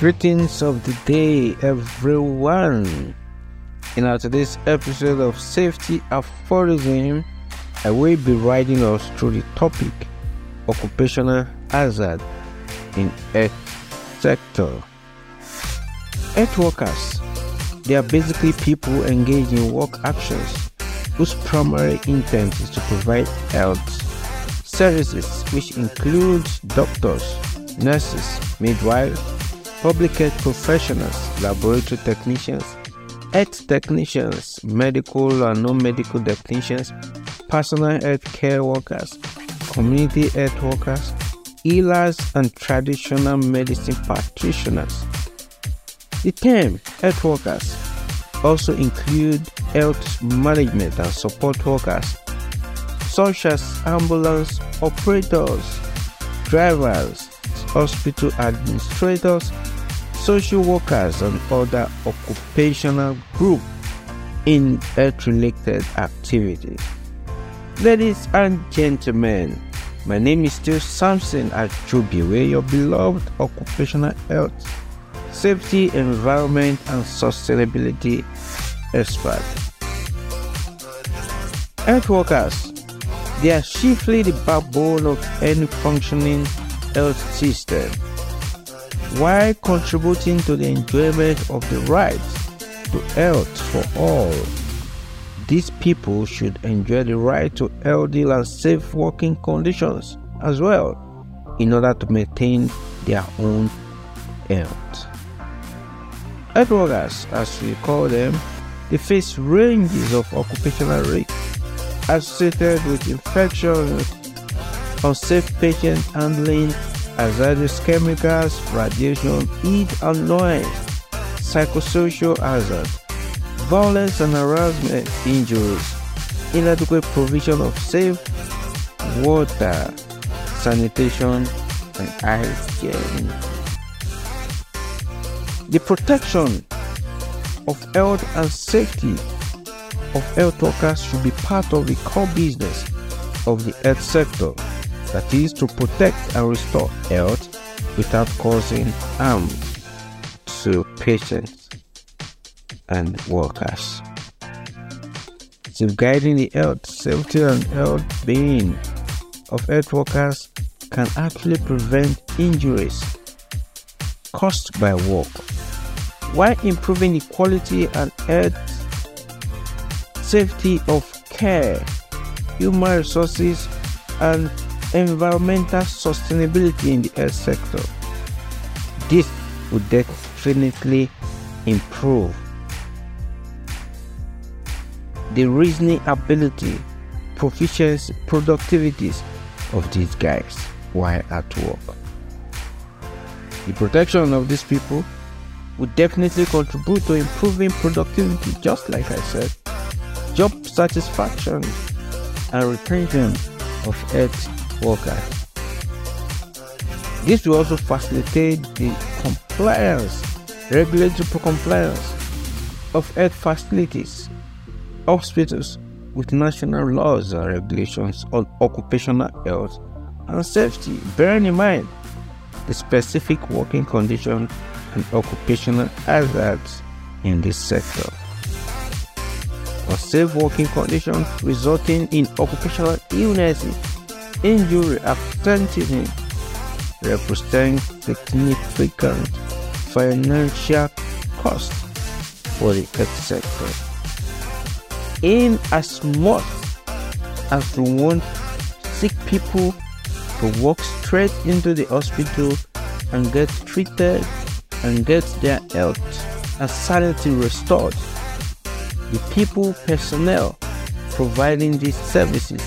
Greetings of the day, everyone. In our today's episode of Safety Aphorism, I will be riding us through the topic occupational hazard in earth sector. Earth workers, they are basically people engaged in work actions whose primary intent is to provide health services, which includes doctors, nurses, midwives, public health professionals, laboratory technicians, health technicians, medical and non-medical technicians, personal health care workers, community health workers, healers, and traditional medicine practitioners. The term health workers also include health management and support workers, such as ambulance operators, drivers, hospital administrators, social workers, and other occupational groups in health-related activities. Ladies and gentlemen, my name is Till Samson Achubiwe, your beloved occupational health, safety, environment, and sustainability expert. Health workers, they are chiefly the backbone of any functioning health system, while contributing to the enjoyment of the right to health for all. These people should enjoy the right to healthy and safe working conditions as well, in order to maintain their own health. Health workers, as we call them, they face ranges of occupational risks associated with infections, unsafe patient handling, hazardous chemicals, radiation, heat and noise, psychosocial hazard, violence and harassment, injuries, inadequate provision of safe water, sanitation, and hygiene. The protection of health and safety of health workers should be part of the core business of the health sector, that is, to protect and restore health without causing harm to patients and workers. Safeguarding the health, safety, and well-being of health workers can actually prevent injuries caused by work, while improving the quality and health safety of care, human resources, and environmental sustainability in the health sector. This would definitely improve the reasoning ability, proficiency, productivities of these guys while at work. The protection of these people would definitely contribute to improving productivity, just like I said, job satisfaction and retention of health workers. This will also facilitate the regulatory compliance of health facilities, hospitals, with national laws and regulations on occupational health and safety, bearing in mind the specific working conditions and occupational hazards in this sector. Unsafe working conditions resulting in occupational illnesses, injury, absenteeism represent significant financial costs for the health sector. In as much as we want sick people to walk straight into the hospital and get treated and get their health and sanity restored, the people, personnel providing these services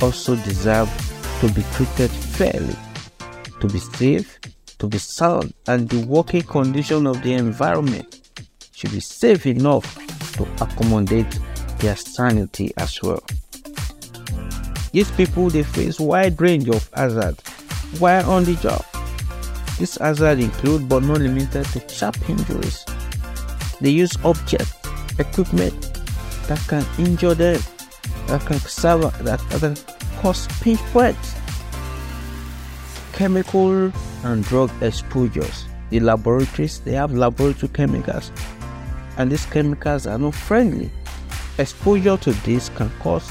also deserve to be treated fairly, to be safe, to be sound, and the working condition of the environment should be safe enough to accommodate their sanity as well. These people, they face wide range of hazards while on the job. These hazards include but not limited to sharp injuries. They use objects, equipment that can injure them, that can cause pinch points, chemical and drug exposures. The laboratories, they have laboratory chemicals, and these chemicals are not friendly. Exposure to this can cause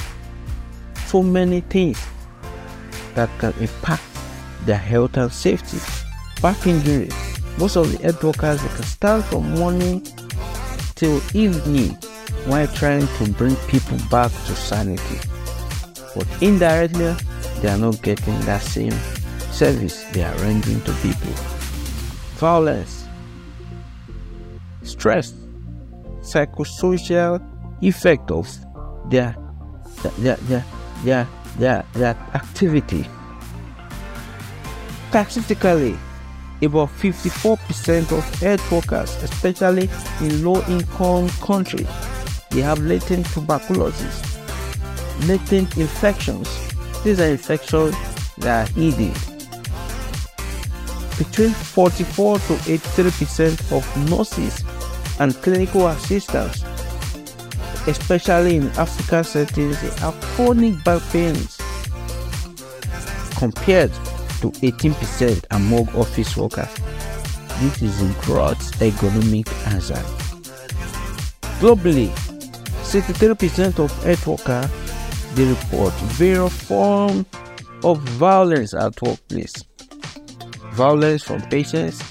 so many things that can impact their health and safety. Back injuries. Most of the health workers, they can stand from morning till evening while trying to bring people back to sanity, but indirectly they are not getting that same service they are rendering to people. Violence, stress, psychosocial effect of their activity. Statistically, about 54% of health workers, especially in low-income countries, they have latent tuberculosis, latent infections. These are infections that are hidden. Between 44 to 83% of nurses and clinical assistants, especially in African settings, they have chronic back pains, compared to 18% among office workers. This is in gross economic hazard. Globally, 63% of health workers, they report various forms of violence at workplace. Violence from patients,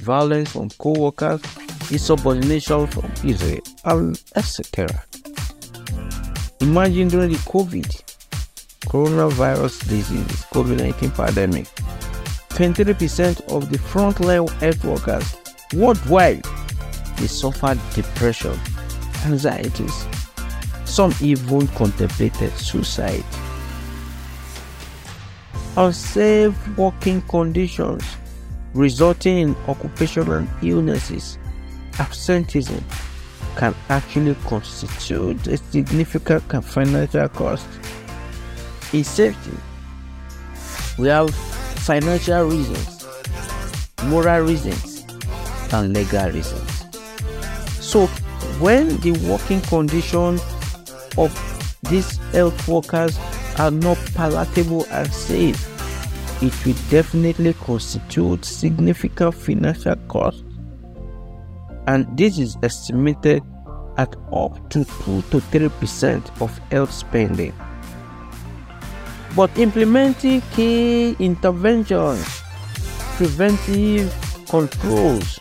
violence from co-workers, insubordination from Israel, and etc. Imagine during the COVID, coronavirus disease, COVID-19 pandemic, 23% of the frontline health workers worldwide, they suffered depression, anxieties, some even contemplated suicide. Unsafe working conditions resulting in occupational illnesses, absenteeism, can actually constitute a significant financial cost. In safety, we have financial reasons, moral reasons, and legal reasons. So when the working conditions of these health workers are not palatable and safe, it will definitely constitute significant financial costs, and this is estimated at up to 2 to 3% of health spending. But implementing key interventions, preventive controls,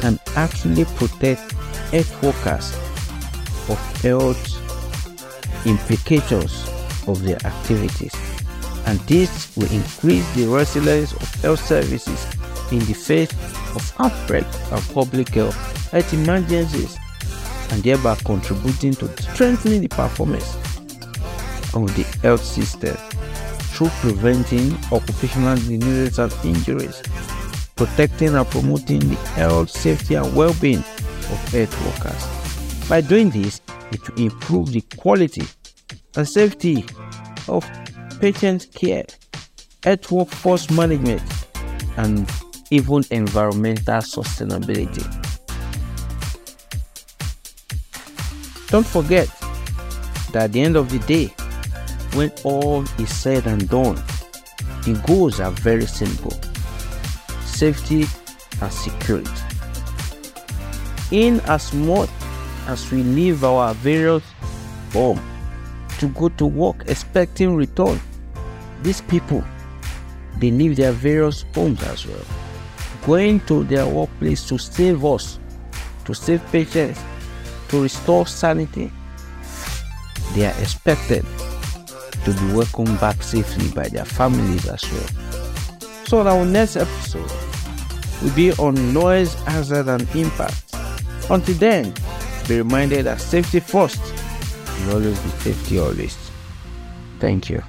can actually protect health workers of health implications of their activities, and this will increase the resilience of health services in the face of outbreaks and public health emergencies, and thereby contributing to strengthening the performance of the health system through preventing occupational diseases and injuries, protecting and promoting the health, safety, and well-being of health workers. By doing this, it will improve the quality and safety of patient care, health workforce management, and even environmental sustainability. Don't forget that at the end of the day, when all is said and done, the goals are very simple: safety and security. In as much as we leave our various home to go to work expecting return, these people, they leave their various homes as well, going to their workplace to save us, to save patients, to restore sanity. They are expected to be welcomed back safely by their families as well. So in our next episode will be on noise, hazard, and impact. Until then, be reminded that safety first, and always be safety always. Thank you.